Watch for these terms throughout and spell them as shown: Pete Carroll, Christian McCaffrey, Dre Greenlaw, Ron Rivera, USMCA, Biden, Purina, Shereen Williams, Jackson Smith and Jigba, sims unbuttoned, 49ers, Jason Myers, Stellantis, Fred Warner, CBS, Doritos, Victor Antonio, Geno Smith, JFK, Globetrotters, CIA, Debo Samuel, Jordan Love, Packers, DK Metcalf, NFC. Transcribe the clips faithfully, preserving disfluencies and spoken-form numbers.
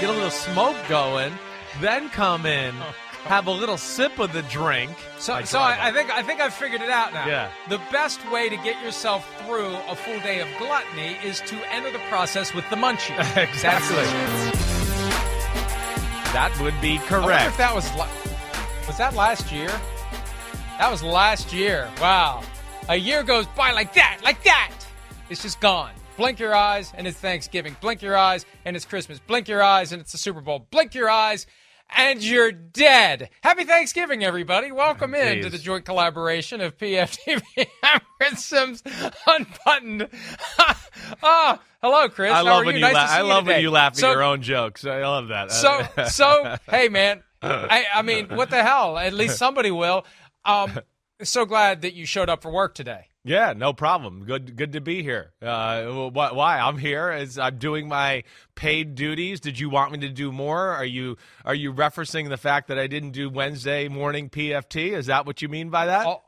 Get a little smoke going, then come in, oh, have a little sip of the drink. So, I, so I, I think I think I've figured it out now. Yeah. The best way to get yourself through a full day of gluttony is to enter the process with the munchie. Exactly. That would be correct. I wonder if that was la- was that last year? That was last year. Wow, a year goes by like that, like that. It's just gone. Blink your eyes, and it's Thanksgiving. Blink your eyes, and it's Christmas. Blink your eyes, and it's the Super Bowl. Blink your eyes, and you're dead. Happy Thanksgiving, everybody. Welcome oh, in to the joint collaboration of P F T V and Sims Unbuttoned. Oh, hello, Chris. I How love are when you, you, nice la- I love you, when you laugh at so, your own jokes. I love that. So, so hey, man. I, I mean, what the hell? At least somebody will. Um, so glad that you showed up for work today. Yeah, no problem. Good, good to be here. Uh, why, why? I'm here. It's, I'm doing my paid duties. Did you want me to do more? Are you are you referencing the fact that I didn't do Wednesday morning P F T? Is that what you mean by that? All,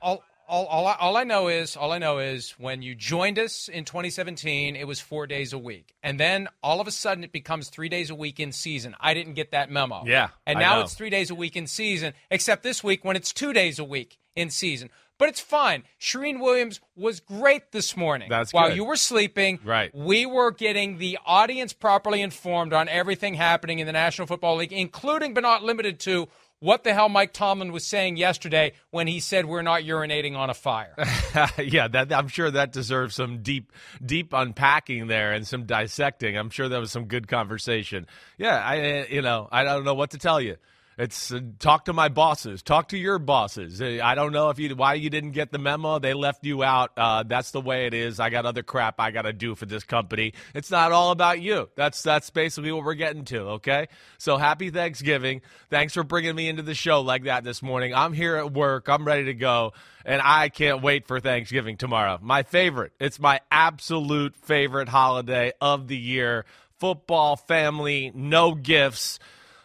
all, all, all, I, all I know is all I know is when you joined us in twenty seventeen, it was four days a week, and then all of a sudden it becomes three days a week in season. I didn't get that memo. Yeah, and now it's three days a week in season, except this week when it's two days a week in season. But it's fine. Shereen Williams was great this morning. That's While good. you were sleeping, right. we were getting the audience properly informed on everything happening in the National Football League, including but not limited to what the hell Mike Tomlin was saying yesterday when he said we're not urinating on a fire. yeah, that, I'm sure that deserves some deep, deep unpacking there and some dissecting. I'm sure that was some good conversation. Yeah, I, you know, I don't know what to tell you. It's uh, talk to my bosses. Talk to your bosses. I don't know if you why you didn't get the memo. They left you out. Uh, that's the way it is. I got other crap I got to do for this company. It's not all about you. That's that's basically what we're getting to, okay? So happy Thanksgiving. Thanks for bringing me into the show like that this morning. I'm here at work. I'm ready to go, and I can't wait for Thanksgiving tomorrow. My favorite. It's my absolute favorite holiday of the year. Football, family, no gifts.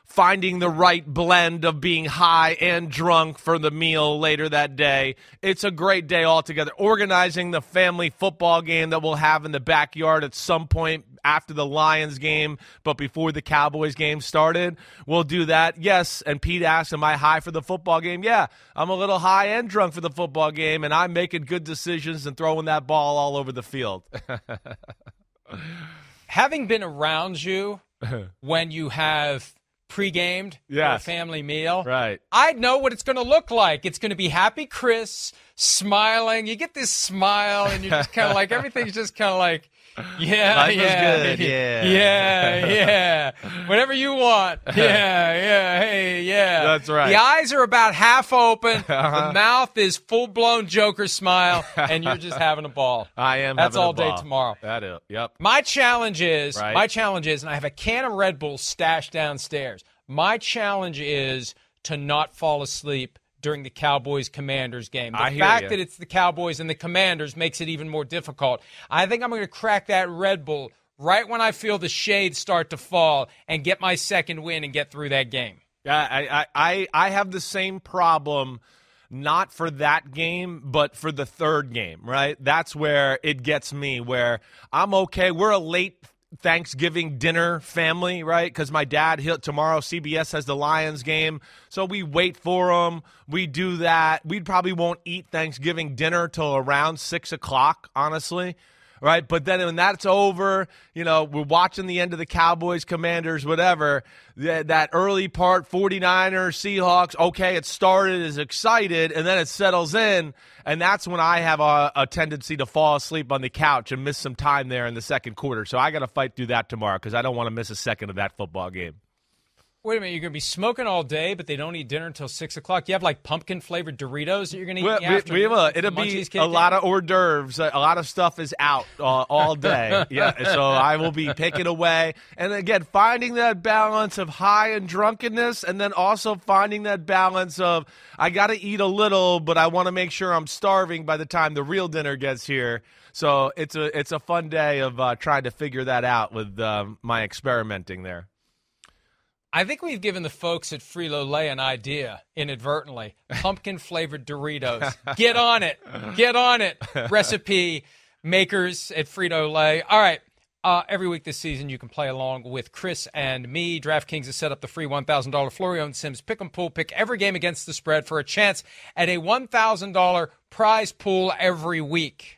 Finding the right blend of being high and drunk for the meal later that day. It's a great day altogether. Organizing the family football game that we'll have in the backyard at some point after the Lions game, but before the Cowboys game started. We'll do that. Yes, and Pete asked, am I high for the football game? Yeah, I'm a little high and drunk for the football game, and I'm making good decisions and throwing that ball all over the field. Having been around you when you have – pre-gamed yes. for a family meal. Right. I know what it's going to look like. It's going to be happy Chris, smiling. You get this smile, and you're just kind of like, everything's just kind of like, yeah, Life yeah. Life is good, yeah. Yeah, yeah. Whatever you want. Yeah, yeah, hey, yeah. That's right. The eyes are about half open. Uh-huh. The mouth is full-blown Joker smile, and you're just having a ball. I am That's having a ball. That's all day tomorrow. That is, yep. My challenge is, right. my challenge is, and I have a can of Red Bull stashed downstairs. My challenge is to not fall asleep during the Cowboys-Commanders game. The I fact that it's the Cowboys and the Commanders makes it even more difficult. I think I'm going to crack that Red Bull right when I feel the shades start to fall and get my second win and get through that game. I, I, I have the same problem. Not for that game, but for the third game, right? That's where it gets me, where I'm okay. We're a late Thanksgiving dinner family, right? Because my dad, he'll, tomorrow C B S has the Lions game, so we wait for him. We do that. We probably won't eat Thanksgiving dinner till around six o'clock, honestly. right? But then when that's over, you know, we're watching the end of the Cowboys, Commanders, whatever, that early part, forty-niners, Seahawks, okay, it started as excited, and then it settles in, and that's when I have a, a tendency to fall asleep on the couch and miss some time there in the second quarter. So I got to fight through that tomorrow because I don't want to miss a second of that football game. Wait a minute, you're going to be smoking all day, but they don't eat dinner until six o'clock? You have, like, pumpkin-flavored Doritos that you're going to eat well, after? We, we will. It'll be a lot of hors d'oeuvres. A lot of stuff is out uh, all day. Yeah, so I will be picking away. And, again, finding that balance of high and drunkenness, and then also finding that balance of I got to eat a little, but I want to make sure I'm starving by the time the real dinner gets here. So it's a, it's a fun day of uh, trying to figure that out with uh, my experimenting there. I think we've given the folks at Frito-Lay an idea inadvertently. Pumpkin-flavored Doritos. Get on it. Get on it. Recipe makers at Frito-Lay. All right. Uh, every week this season, you can play along with Chris and me. DraftKings has set up the free one thousand dollars Florio and Sims Pick'em Pool. Pick every game against the spread for a chance at a one thousand dollars prize pool every week.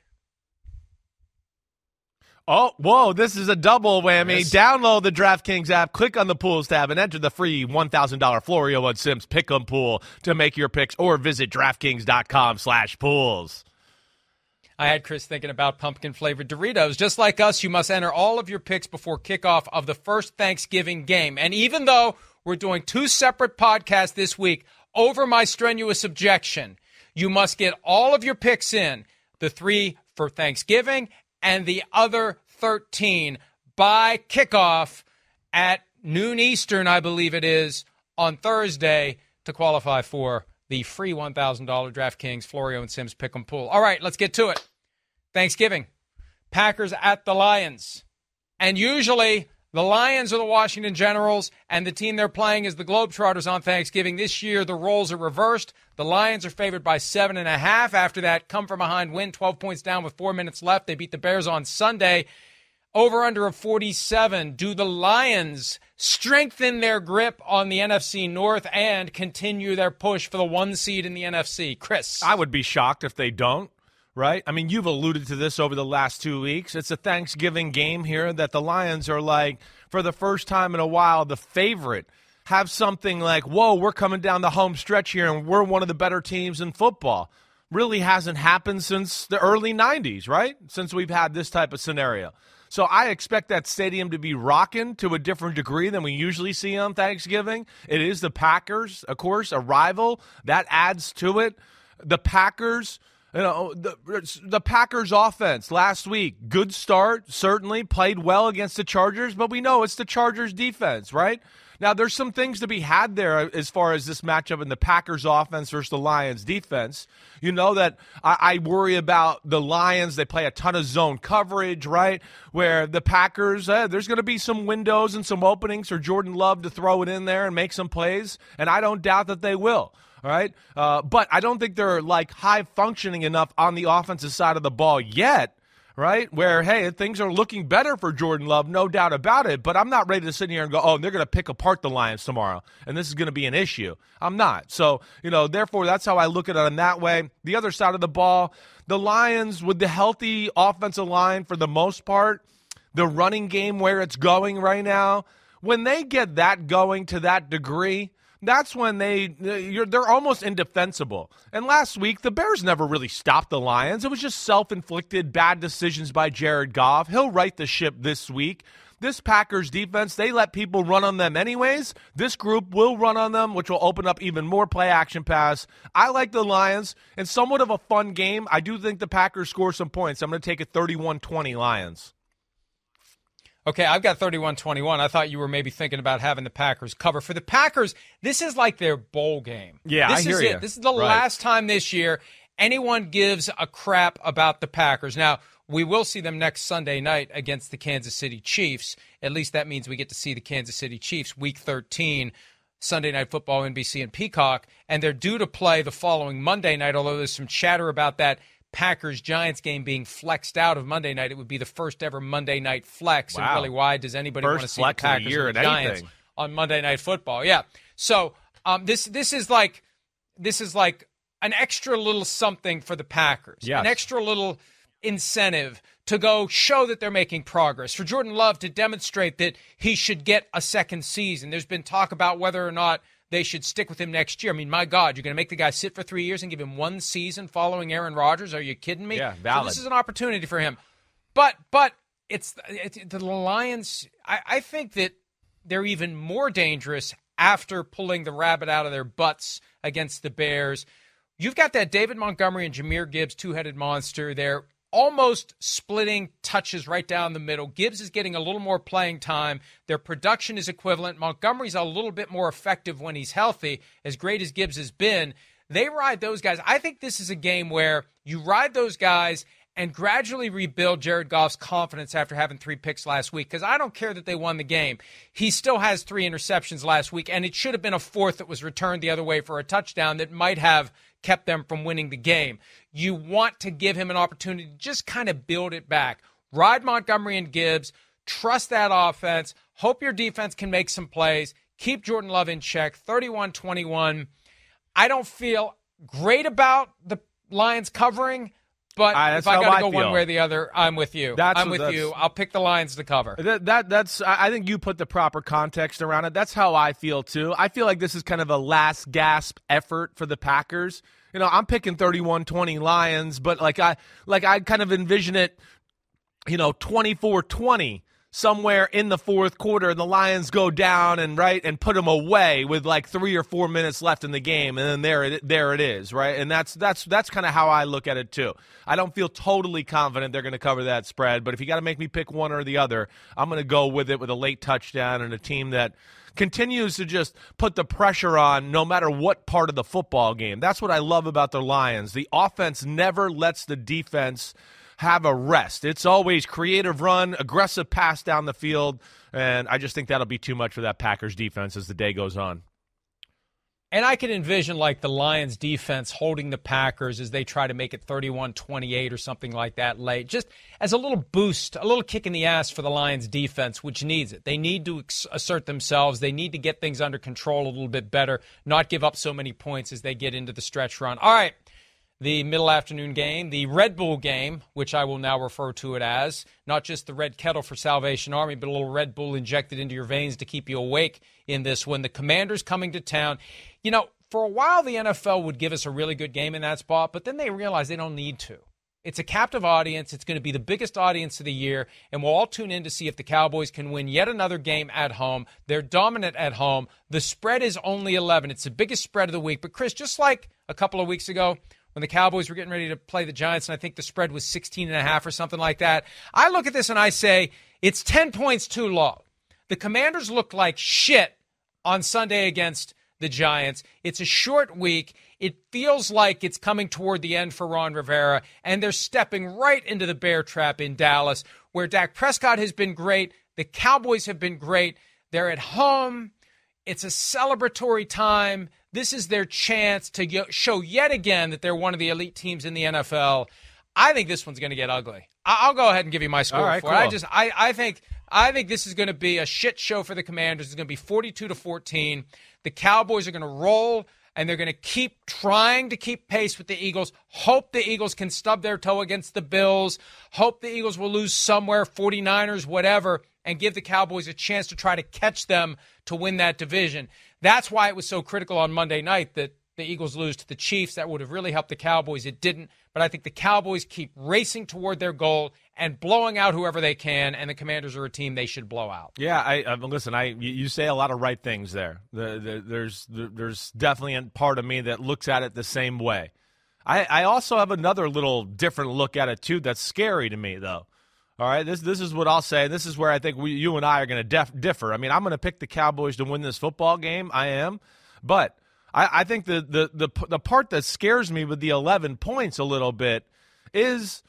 Oh, whoa, this is a double whammy. Yes. Download the DraftKings app, click on the Pools tab, and enter the free one thousand dollars Florio and Sims Pick'em Pool to make your picks or visit DraftKings.com slash pools. I had Chris thinking about pumpkin-flavored Doritos. Just like us, you must enter all of your picks before kickoff of the first Thanksgiving game. And even though we're doing two separate podcasts this week, over my strenuous objection, you must get all of your picks in, the three for Thanksgiving and the other thirteen by kickoff at noon Eastern, I believe it is, on Thursday to qualify for the free one thousand dollars DraftKings Florio and Sims Pick'em Pool. All right, let's get to it. Thanksgiving, Packers at the Lions. And usually the Lions are the Washington Generals, and the team they're playing is the Globetrotters on Thanksgiving. This year the roles are reversed. The Lions are favored by seven and a half. After that, come from behind win, twelve points down with four minutes left. They beat the Bears on Sunday. Over under of forty-seven. Do the Lions strengthen their grip on the N F C North and continue their push for the one seed in the N F C? Chris? I would be shocked if they don't. Right? I mean, you've alluded to this over the last two weeks. It's a Thanksgiving game here that the Lions are, like, for the first time in a while, the favorite. Have something like, whoa, we're coming down the home stretch here and we're one of the better teams in football. Really hasn't happened since the early nineties, right? Since we've had this type of scenario. So I expect that stadium to be rocking to a different degree than we usually see on Thanksgiving. It is the Packers, of course, a rival. That adds to it. The Packers... You know, the, the Packers offense last week, good start, certainly played well against the Chargers, but we know it's the Chargers defense, right? Now, there's some things to be had there as far as this matchup in the Packers offense versus the Lions defense. You know that I, I worry about the Lions. They play a ton of zone coverage, right, where the Packers, eh, there's going to be some windows and some openings for Jordan Love to throw it in there and make some plays, and I don't doubt that they will. All right, uh, but I don't think they're, like, high-functioning enough on the offensive side of the ball yet, right, where, hey, things are looking better for Jordan Love, no doubt about it, but I'm not ready to sit here and go, oh, they're going to pick apart the Lions tomorrow, and this is going to be an issue. I'm not. So, you know, therefore, that's how I look at it in that way. The other side of the ball, the Lions, with the healthy offensive line for the most part, the running game where it's going right now, when they get that going to that degree, that's when they, you're, they're almost indefensible. And last week, the Bears never really stopped the Lions. It was just self-inflicted bad decisions by Jared Goff. He'll right the ship this week. This Packers defense, they let people run on them anyways. This group will run on them, which will open up even more play-action pass. I like the Lions. In somewhat of a fun game, I do think the Packers score some points. I'm going to take a thirty-one twenty Lions. Okay, I've got thirty-one twenty-one. I thought you were maybe thinking about having the Packers cover. For the Packers, this is like their bowl game. Yeah, I hear you. This is the last time this year anyone gives a crap about the Packers. Now, we will see them next Sunday night against the Kansas City Chiefs. At least that means we get to see the Kansas City Chiefs week thirteen, Sunday Night Football, N B C, and Peacock. And they're due to play the following Monday night, although there's some chatter about that Packers-Giants game being flexed out of Monday night. It would be the first ever Monday night flex. Wow. And really, why does anybody first want to see the Packers year and Giants anything on Monday Night Football? Yeah. So um, this this is like this is like an extra little something for the Packers. Yes. An extra little incentive to go show that they're making progress, for Jordan Love to demonstrate that he should get a second season. There's been talk about whether or not they should stick with him next year. I mean, my God, you're going to make the guy sit for three years and give him one season following Aaron Rodgers? Are you kidding me? Yeah, valid. So this is an opportunity for him. But but it's, it's the Lions, I, I think that they're even more dangerous after pulling the rabbit out of their butts against the Bears. You've got that David Montgomery and Jameer Gibbs two-headed monster there, almost splitting touches right down the middle. Gibbs is getting a little more playing time. Their production is equivalent. Montgomery's a little bit more effective when he's healthy, as great as Gibbs has been. They ride those guys. I think this is a game where you ride those guys and gradually rebuild Jared Goff's confidence after having three picks last week, because I don't care that they won the game. He still has three interceptions last week, and it should have been a fourth that was returned the other way for a touchdown that might have kept them from winning the game. You want to give him an opportunity to just kind of build it back. Ride Montgomery and Gibbs. Trust that offense. Hope your defense can make some plays. Keep Jordan Love in check. thirty-one twenty-one. I don't feel great about the Lions covering, but I, if I got to go feel. one way or the other, I'm with you. That's I'm what, with you. I'll pick the Lions to cover. That, that that's. I think you put the proper context around it. That's how I feel, too. I feel like this is kind of a last-gasp effort for the Packers. You know, I'm picking thirty-one twenty Lions, but like I like I kind of envision it, you know, twenty-four twenty somewhere in the fourth quarter, and the Lions go down and right and put them away with like three or four minutes left in the game, and then there it there it is, right? And that's that's that's kind of how I look at it too. I don't feel totally confident they're going to cover that spread, but if you got to make me pick one or the other, I'm going to go with it with a late touchdown and a team that continues to just put the pressure on no matter what part of the football game. That's what I love about the Lions. The offense never lets the defense have a rest. It's always creative run, aggressive pass down the field, and I just think that'll be too much for that Packers defense as the day goes on. And I can envision like the Lions defense holding the Packers as they try to make it thirty-one twenty-eight or something like that late, just as a little boost, a little kick in the ass for the Lions defense, which needs it. They need to assert themselves. They need to get things under control a little bit better, not give up so many points as they get into the stretch run. All right, the middle afternoon game, the Red Bull game, which I will now refer to it as, not just the red kettle for Salvation Army, but a little Red Bull injected into your veins to keep you awake in this one. The Commanders coming to town. You know, for a while the N F L would give us a really good game in that spot, but then they realized they don't need to. It's a captive audience. It's going to be the biggest audience of the year, and we'll all tune in to see if the Cowboys can win yet another game at home. They're dominant at home. The spread is only eleven. It's the biggest spread of the week. But, Chris, just like a couple of weeks ago when the Cowboys were getting ready to play the Giants, and I think the spread was sixteen and a half or something like that, I look at this and I say it's ten points too low. The Commanders looked like shit on Sunday against the Giants. It's a short week. It feels like it's coming toward the end for Ron Rivera, and they're stepping right into the bear trap in Dallas, where Dak Prescott has been great. The Cowboys have been great. They're at home. It's a celebratory time. This is their chance to show yet again that they're one of the elite teams in the N F L. I think this one's going to get ugly. I'll go ahead and give you my score right, for cool. it. I just, I, I think, I think this is going to be a shit show for the Commanders. It's going to be forty-two to fourteen. The Cowboys are going to roll, and they're going to keep trying to keep pace with the Eagles. Hope the Eagles can stub their toe against the Bills. Hope the Eagles will lose somewhere, forty-niners, whatever, and give the Cowboys a chance to try to catch them to win that division. That's why it was so critical on Monday night that the Eagles lose to the Chiefs. That would have really helped the Cowboys. It didn't. But I think the Cowboys keep racing toward their goal and blowing out whoever they can, and the Commanders are a team they should blow out. Yeah, I, I listen, I you say a lot of right things there. The, the, there's the, there's definitely a part of me that looks at it the same way. I, I also have another little different look at it, too, that's scary to me, though. All right, this this is what I'll say. This is where I think we, you and I are going to differ. I mean, I'm going to pick the Cowboys to win this football game. I am, but – I think the, the the the part that scares me with the eleven points a little bit is,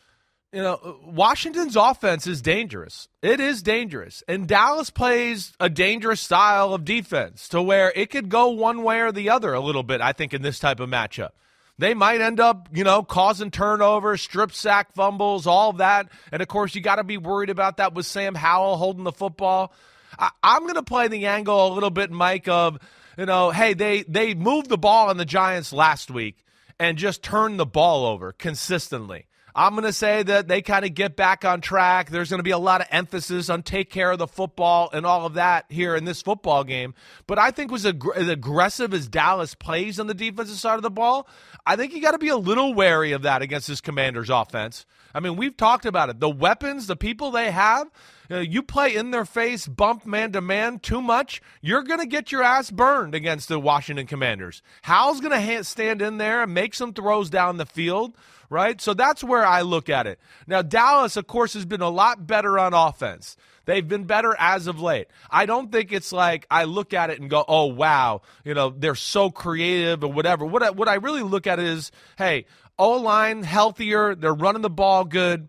you know, Washington's offense is dangerous. It is dangerous. And Dallas plays a dangerous style of defense to where it could go one way or the other a little bit, I think, in this type of matchup. They might end up, you know, causing turnovers, strip sack fumbles, all that. And, of course, you got to be worried about that with Sam Howell holding the football. I, I'm going to play the angle a little bit, Mike, of – you know, hey, they, they moved the ball on the Giants last week and just turned the ball over consistently. I'm going to say that they kind of get back on track. There's going to be a lot of emphasis on take care of the football and all of that here in this football game. But I think was ag- as aggressive as Dallas plays on the defensive side of the ball, I think you got to be a little wary of that against this Commanders offense. I mean, we've talked about it. The weapons, the people they have, you know, you play in their face, bump man-to-man too much, you're going to get your ass burned against the Washington Commanders. Howell's going to ha- stand in there and make some throws down the field, right? So that's where I look at it. Now, Dallas, of course, has been a lot better on offense. They've been better as of late. I don't think it's like I look at it and go, oh, wow, you know, they're so creative or whatever. What I, what I really look at is, hey, O-line healthier, they're running the ball good.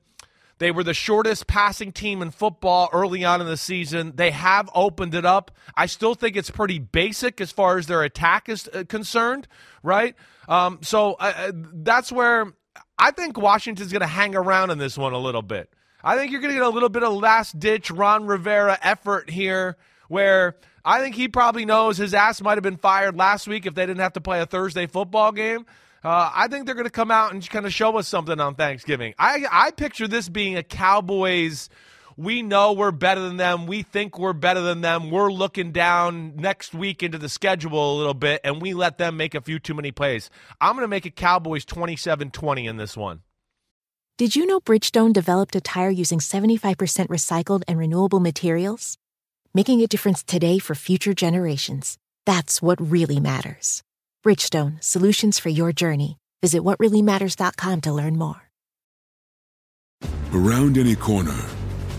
They were the shortest passing team in football early on in the season. They have opened it up. I still think it's pretty basic as far as their attack is concerned, right? Um, so uh, that's where I think Washington's going to hang around in this one a little bit. I think you're going to get a little bit of last-ditch Ron Rivera effort here where I think he probably knows his ass might have been fired last week if they didn't have to play a Thursday football game. Uh, I think they're going to come out and kind of show us something on Thanksgiving. I, I picture this being a Cowboys, we know we're better than them, we think we're better than them, we're looking down next week into the schedule a little bit, and we let them make a few too many plays. I'm going to make it Cowboys twenty-seven twenty in this one. Did you know Bridgestone developed a tire using seventy-five percent recycled and renewable materials? Making a difference today for future generations. That's what really matters. Bridgestone, solutions for your journey. Visit what really matters dot com to learn more. Around any corner,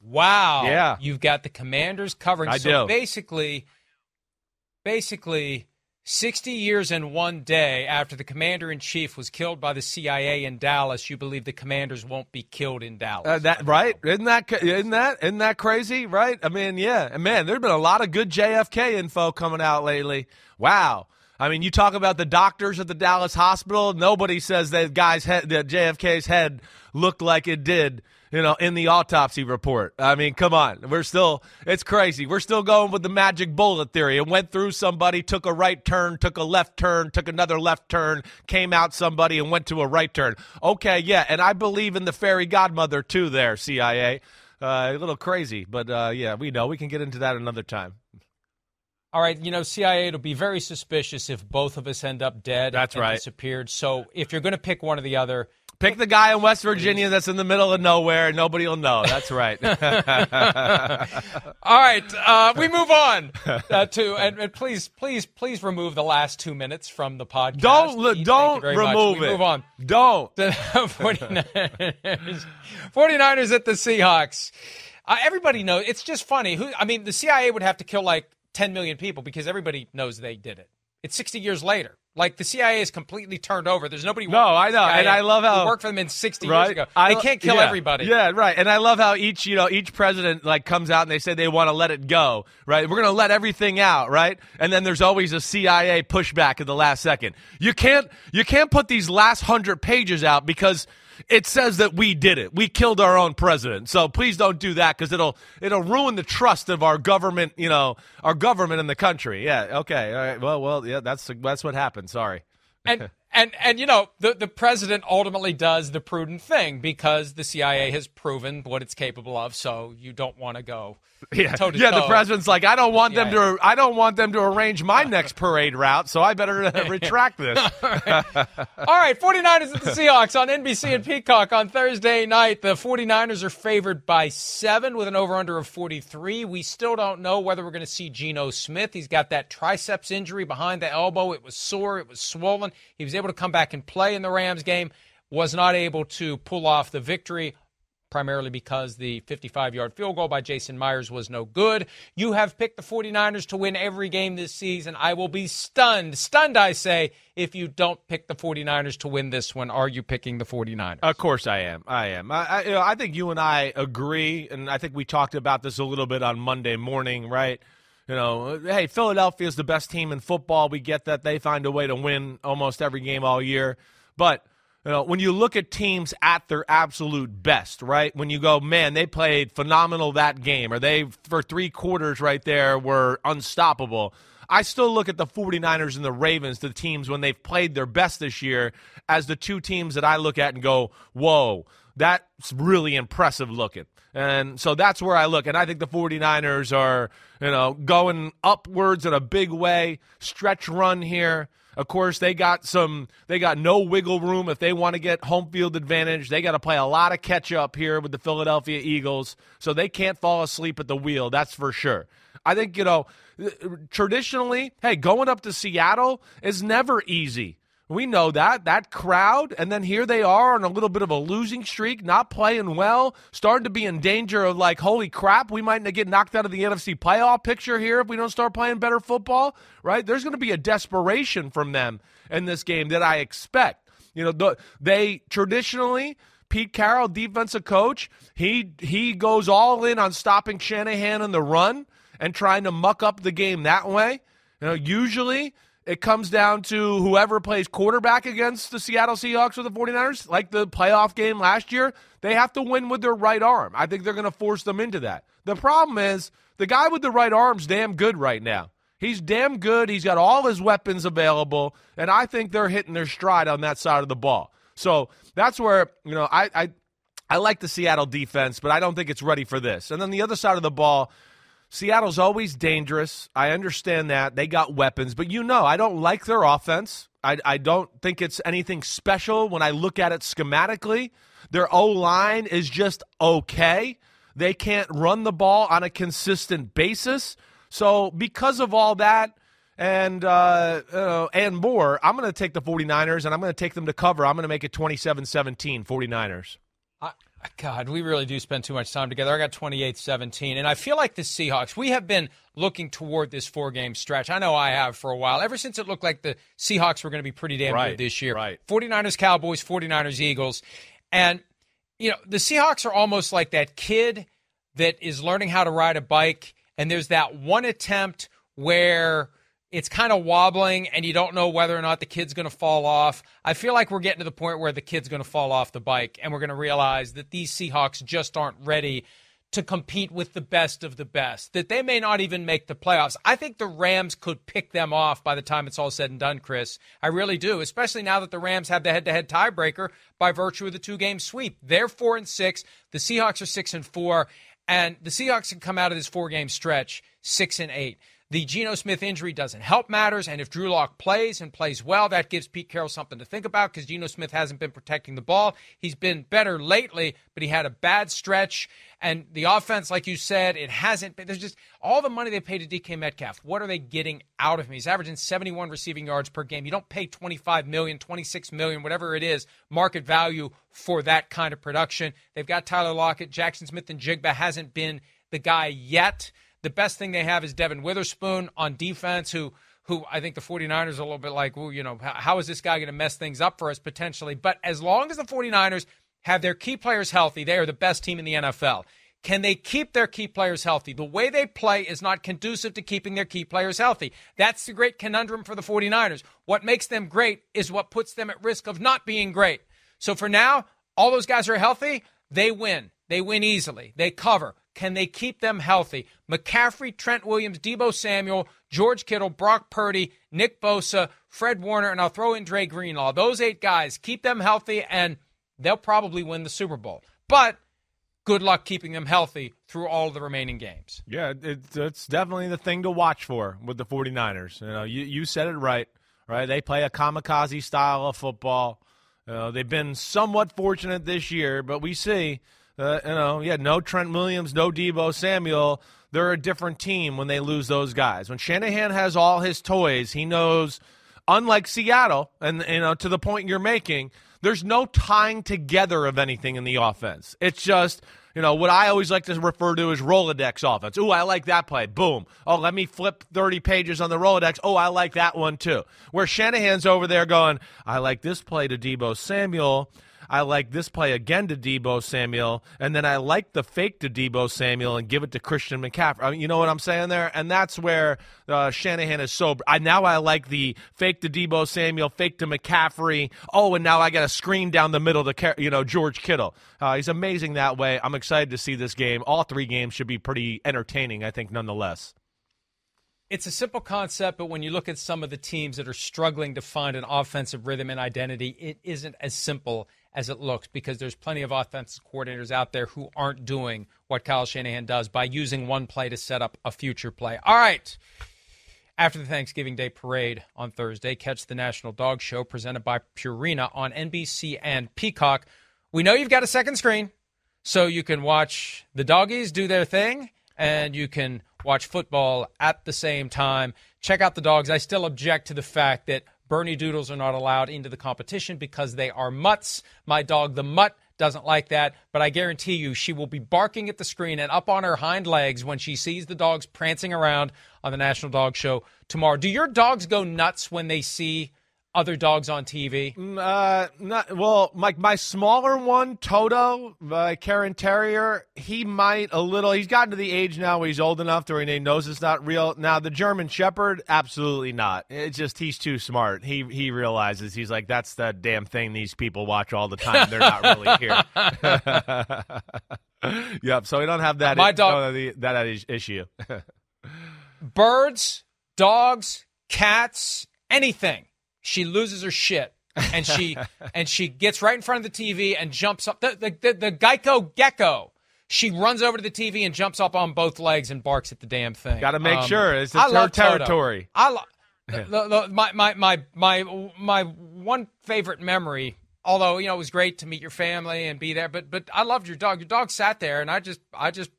Wow. Yeah. You've got the Commanders covering. I so do. basically basically sixty years and one day after the Commander-in-Chief was killed by the C I A in Dallas, you believe the Commanders won't be killed in Dallas. Uh, that, right? Isn't that, isn't, that, isn't that crazy, right? I mean, yeah. And, man, there's been a lot of good J F K info coming out lately. Wow. I mean, you talk about the doctors at the Dallas hospital. Nobody says that guy's head, that J F K's head looked like it did, you know, in the autopsy report. I mean, come on. We're still – it's crazy. We're still going with the magic bullet theory. It went through somebody, took a right turn, took a left turn, took another left turn, came out somebody and went to a right turn. Okay, yeah, and I believe in the fairy godmother too there, C I A. Uh, a little crazy, but, uh, yeah, we know. We can get into that another time. All right, you know, C I A, it'll be very suspicious if both of us end up dead. That's and right. Disappeared. So if you're going to pick one or the other – pick the guy in West Virginia that's in the middle of nowhere and nobody will know. That's right. All right. Uh, we move on uh, to and, and please, please, please remove the last two minutes from the podcast. Don't look, don't remove it. Move on. Don't. forty-niners. forty-niners at the Seahawks. Uh, everybody knows. It's just funny. Who? I mean, the C I A would have to kill like ten million people because everybody knows they did it. It's sixty years later. Like, the C I A is completely turned over. There's nobody. No, I know, and I love how worked for them in sixty right? years ago. I, they can't kill yeah, everybody. Yeah, right. And I love how each you know each president like comes out and they say they want to let it go. Right? We're going to let everything out. Right? And then there's always a C I A pushback at the last second. You can't you can't put these last hundred pages out because it says that we did it. We killed our own president. So please don't do that because it'll it'll ruin the trust of our government, you know, our government in the country. Yeah, okay. All right. Well, well, yeah, that's that's what happened. Sorry. And And, and you know, the, the president ultimately does the prudent thing because the C I A has proven what it's capable of, so you don't want to go yeah. toe-to-toe. Yeah, the president's like, I don't want yeah. them to I don't want them to arrange my next parade route, so I better uh, retract this. All right. All right, forty-niners at the Seahawks on N B C and Peacock on Thursday night. The forty-niners are favored by seven with an over-under of forty-three. We still don't know whether we're going to see Geno Smith. He's got that triceps injury behind the elbow. It was sore. It was swollen. He was able to come back and play in the Rams game, was not able to pull off the victory, primarily because the fifty-five-yard field goal by Jason Myers was no good. You have picked the forty-niners to win every game this season. I will be stunned, stunned, I say, if you don't pick the forty-niners to win this one. Are you picking the forty-niners? Of course I am. I am. I, I, you know, I think you and I agree, and I think we talked about this a little bit on Monday morning, right? You know, hey, Philadelphia is the best team in football. We get that. They find a way to win almost every game all year. But, you know, when you look at teams at their absolute best, right, when you go, man, they played phenomenal that game, or they, for three quarters right there, were unstoppable. I still look at the forty-niners and the Ravens, the teams when they've played their best this year, as the two teams that I look at and go, whoa, that's really impressive looking. And so that's where I look. And I think the forty-niners are, you know, going upwards in a big way, stretch run here. Of course, they got some they got no wiggle room if they want to get home field advantage. They got to play a lot of catch up here with the Philadelphia Eagles, so they can't fall asleep at the wheel, that's for sure. I think, you know, traditionally, hey, going up to Seattle is never easy. We know that, that crowd, and then here they are on a little bit of a losing streak, not playing well, starting to be in danger of, like, holy crap, we might get knocked out of the N F C playoff picture here if we don't start playing better football, right? There's going to be a desperation from them in this game that I expect. You know, they traditionally, Pete Carroll, defensive coach, he he goes all in on stopping Shanahan on the run and trying to muck up the game that way. You know, usually it comes down to whoever plays quarterback against the Seattle Seahawks or the forty-niners, like the playoff game last year, they have to win with their right arm. I think they're going to force them into that. The problem is the guy with the right arm's damn good right now. He's damn good. He's got all his weapons available, and I think they're hitting their stride on that side of the ball. So that's where, you know, I I, I like the Seattle defense, but I don't think it's ready for this. And then the other side of the ball, Seattle's always dangerous. I understand that. They got weapons. But, you know, I don't like their offense. I, I don't think it's anything special when I look at it schematically. Their O-line is just okay. They can't run the ball on a consistent basis. So because of all that and uh, uh, and more, I'm going to take the forty-niners, and I'm going to take them to cover. I'm going to make it twenty-seven seventeen, forty-niners. I- God, we really do spend too much time together. I got twenty-eight seventeen, and I feel like the Seahawks, we have been looking toward this four-game stretch. I know I have for a while, ever since it looked like the Seahawks were going to be pretty damn right, good this year. Right. forty-niners, Cowboys, forty-niners, Eagles. And, you know, the Seahawks are almost like that kid that is learning how to ride a bike, and there's that one attempt where it's kind of wobbling, and you don't know whether or not the kid's going to fall off. I feel like we're getting to the point where the kid's going to fall off the bike, and we're going to realize that these Seahawks just aren't ready to compete with the best of the best, that they may not even make the playoffs. I think the Rams could pick them off by the time it's all said and done, Chris. I really do, especially now that the Rams have the head-to-head tiebreaker by virtue of the two-game sweep. They're four and six. The Seahawks are six and four, and the Seahawks can come out of this four-game stretch six and eight. The Geno Smith injury doesn't help matters, and if Drew Lock plays and plays well, that gives Pete Carroll something to think about because Geno Smith hasn't been protecting the ball. He's been better lately, but he had a bad stretch. And the offense, like you said, it hasn't been. There's just all the money they pay to D K Metcalf. What are they getting out of him? He's averaging seventy-one receiving yards per game. You don't pay twenty-five million dollars, twenty-six million dollars, whatever it is, market value for that kind of production. They've got Tyler Lockett. Jackson Smith and Jigba hasn't been the guy yet. The best thing they have is Devin Witherspoon on defense, who who I think the forty-niners are a little bit like, well, you know, how, how is this guy going to mess things up for us potentially? But as long as the forty-niners have their key players healthy, they are the best team in the N F L. Can they keep their key players healthy? The way they play is not conducive to keeping their key players healthy. That's the great conundrum for the forty-niners. What makes them great is what puts them at risk of not being great. So for now, all those guys are healthy. They win. They win easily. They cover. Can they keep them healthy? McCaffrey, Trent Williams, Debo Samuel, George Kittle, Brock Purdy, Nick Bosa, Fred Warner, and I'll throw in Dre Greenlaw. Those eight guys, keep them healthy, and they'll probably win the Super Bowl. But good luck keeping them healthy through all of the remaining games. Yeah, it's, it's definitely the thing to watch for with the 49ers. You know, you, you said it right, right? They play a kamikaze style of football. Uh, they've been somewhat fortunate this year, but we see – Uh, you know, yeah, no Trent Williams, no Debo Samuel. They're a different team when they lose those guys. When Shanahan has all his toys, he knows, unlike Seattle, and you know, to the point you're making, there's no tying together of anything in the offense. It's just, you know, what I always like to refer to as Rolodex offense. Ooh, I like that play. Boom. Oh, let me flip thirty pages on the Rolodex. Oh, I like that one too. Where Shanahan's over there going, I like this play to Debo Samuel. I like this play again to Debo Samuel, and then I like the fake to Debo Samuel and give it to Christian McCaffrey. I mean, you know what I'm saying there? And that's where uh, Shanahan is so – I now I like the fake to Debo Samuel, fake to McCaffrey. Oh, and now I got a screen down the middle to, you know, George Kittle. Uh, he's amazing that way. I'm excited to see this game. All three games should be pretty entertaining, I think, nonetheless. It's a simple concept, but when you look at some of the teams that are struggling to find an offensive rhythm and identity, it isn't as simple as it looks, because there's plenty of offensive coordinators out there who aren't doing what Kyle Shanahan does by using one play to set up a future play. All right. After the Thanksgiving Day parade on Thursday, catch the National Dog Show presented by Purina on N B C and Peacock. We know you've got a second screen, so you can watch the doggies do their thing, and you can watch football at the same time. Check out the dogs. I still object to the fact that Bernie Doodles are not allowed into the competition because they are mutts. My dog, the mutt, doesn't like that, but I guarantee you she will be barking at the screen and up on her hind legs when she sees the dogs prancing around on the National Dog Show tomorrow. Do your dogs go nuts when they see other dogs on T V? Uh, not, well, Mike, my, my smaller one, Toto, my Karen Terrier, he might a little. He's gotten to the age now where he's old enough to where he knows it's not real. Now, the German Shepherd, absolutely not. It's just he's too smart. He he realizes, he's like, that's that damn thing these people watch all the time. They're not really here. Yep, so we don't have that, my is, dog, no, that issue. Birds, dogs, cats, anything. She loses her shit, and she and she gets right in front of the T V and jumps up. The, the, the, the Geico Gecko, she runs over to the T V and jumps up on both legs and barks at the damn thing. Got to make um, sure. It's, it's her territory. I love Toto. my, my, my, my, my one favorite memory, although, you know, it was great to meet your family and be there, but but I loved your dog. Your dog sat there, and I just I just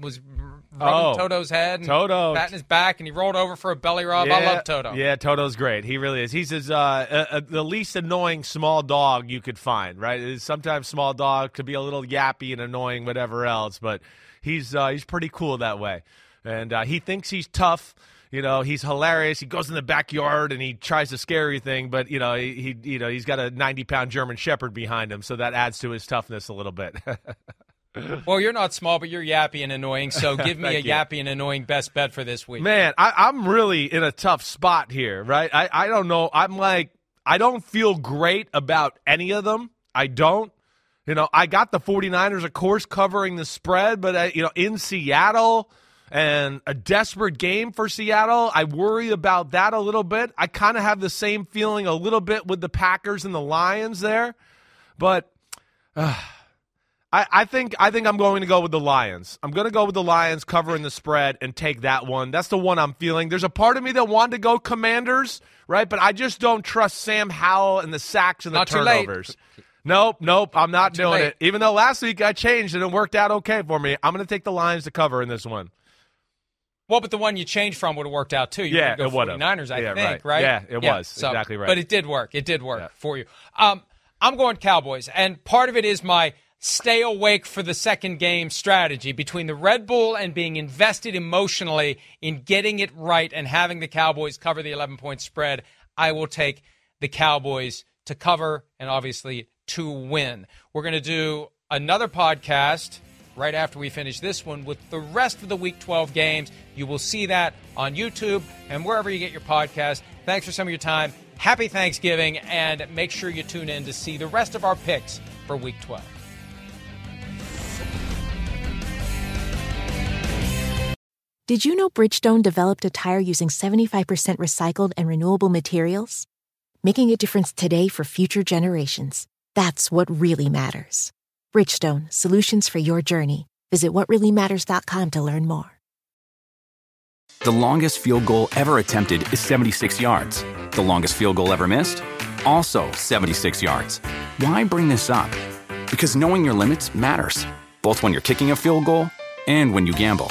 was rubbing oh, Toto's head and Toto. Patting his back, and he rolled over for a belly rub. Yeah, I love Toto. Yeah, Toto's great. He really is. He's his, uh, a, a, the least annoying small dog you could find, right? Sometimes small dog could be a little yappy and annoying, whatever else, but he's uh, he's pretty cool that way. And uh, he thinks he's tough. You know, he's hilarious. He goes in the backyard and he tries to scare everything, but, you know, he, he you know he's got a ninety-pound German Shepherd behind him, so that adds to his toughness a little bit. Well, you're not small, but you're yappy and annoying, so give me a you. yappy and annoying best bet for this week. Man, I, I'm really in a tough spot here, right? I, I don't know. I'm like, I don't feel great about any of them. I don't. You know, I got the 49ers, of course, covering the spread, but, I, you know, in Seattle and a desperate game for Seattle, I worry about that a little bit. I kind of have the same feeling a little bit with the Packers and the Lions there, but uh, – I, I think I think I'm going to go with the Lions. I'm going to go with the Lions covering the spread and take that one. That's the one I'm feeling. There's a part of me that wanted to go Commanders, right? But I just don't trust Sam Howell and the sacks and the not turnovers. Nope, nope, I'm not, not doing it. Even though last week I changed and it worked out okay for me, I'm going to take the Lions to cover in this one. Well, but the one you changed from would have worked out, too. You yeah, go it would have. niners, I yeah, think, right. right? Yeah, it yeah, was. So, exactly right. But it did work. It did work yeah. for you. Um, I'm going Cowboys, and part of it is my – stay awake for the second game strategy between the Red Bull and being invested emotionally in getting it right and having the Cowboys cover the eleven-point spread. I will take the Cowboys to cover and obviously to win. We're going to do another podcast right after we finish this one with the rest of the Week twelve games. You will see that on YouTube and wherever you get your podcast. Thanks for some of your time. Happy Thanksgiving, and make sure you tune in to see the rest of our picks for Week twelve. Did you know Bridgestone developed a tire using seventy-five percent recycled and renewable materials? Making a difference today for future generations. That's what really matters. Bridgestone, solutions for your journey. Visit what really matters dot com to learn more. The longest field goal ever attempted is seventy-six yards. The longest field goal ever missed? Also seventy-six yards. Why bring this up? Because knowing your limits matters, both when you're kicking a field goal and when you gamble.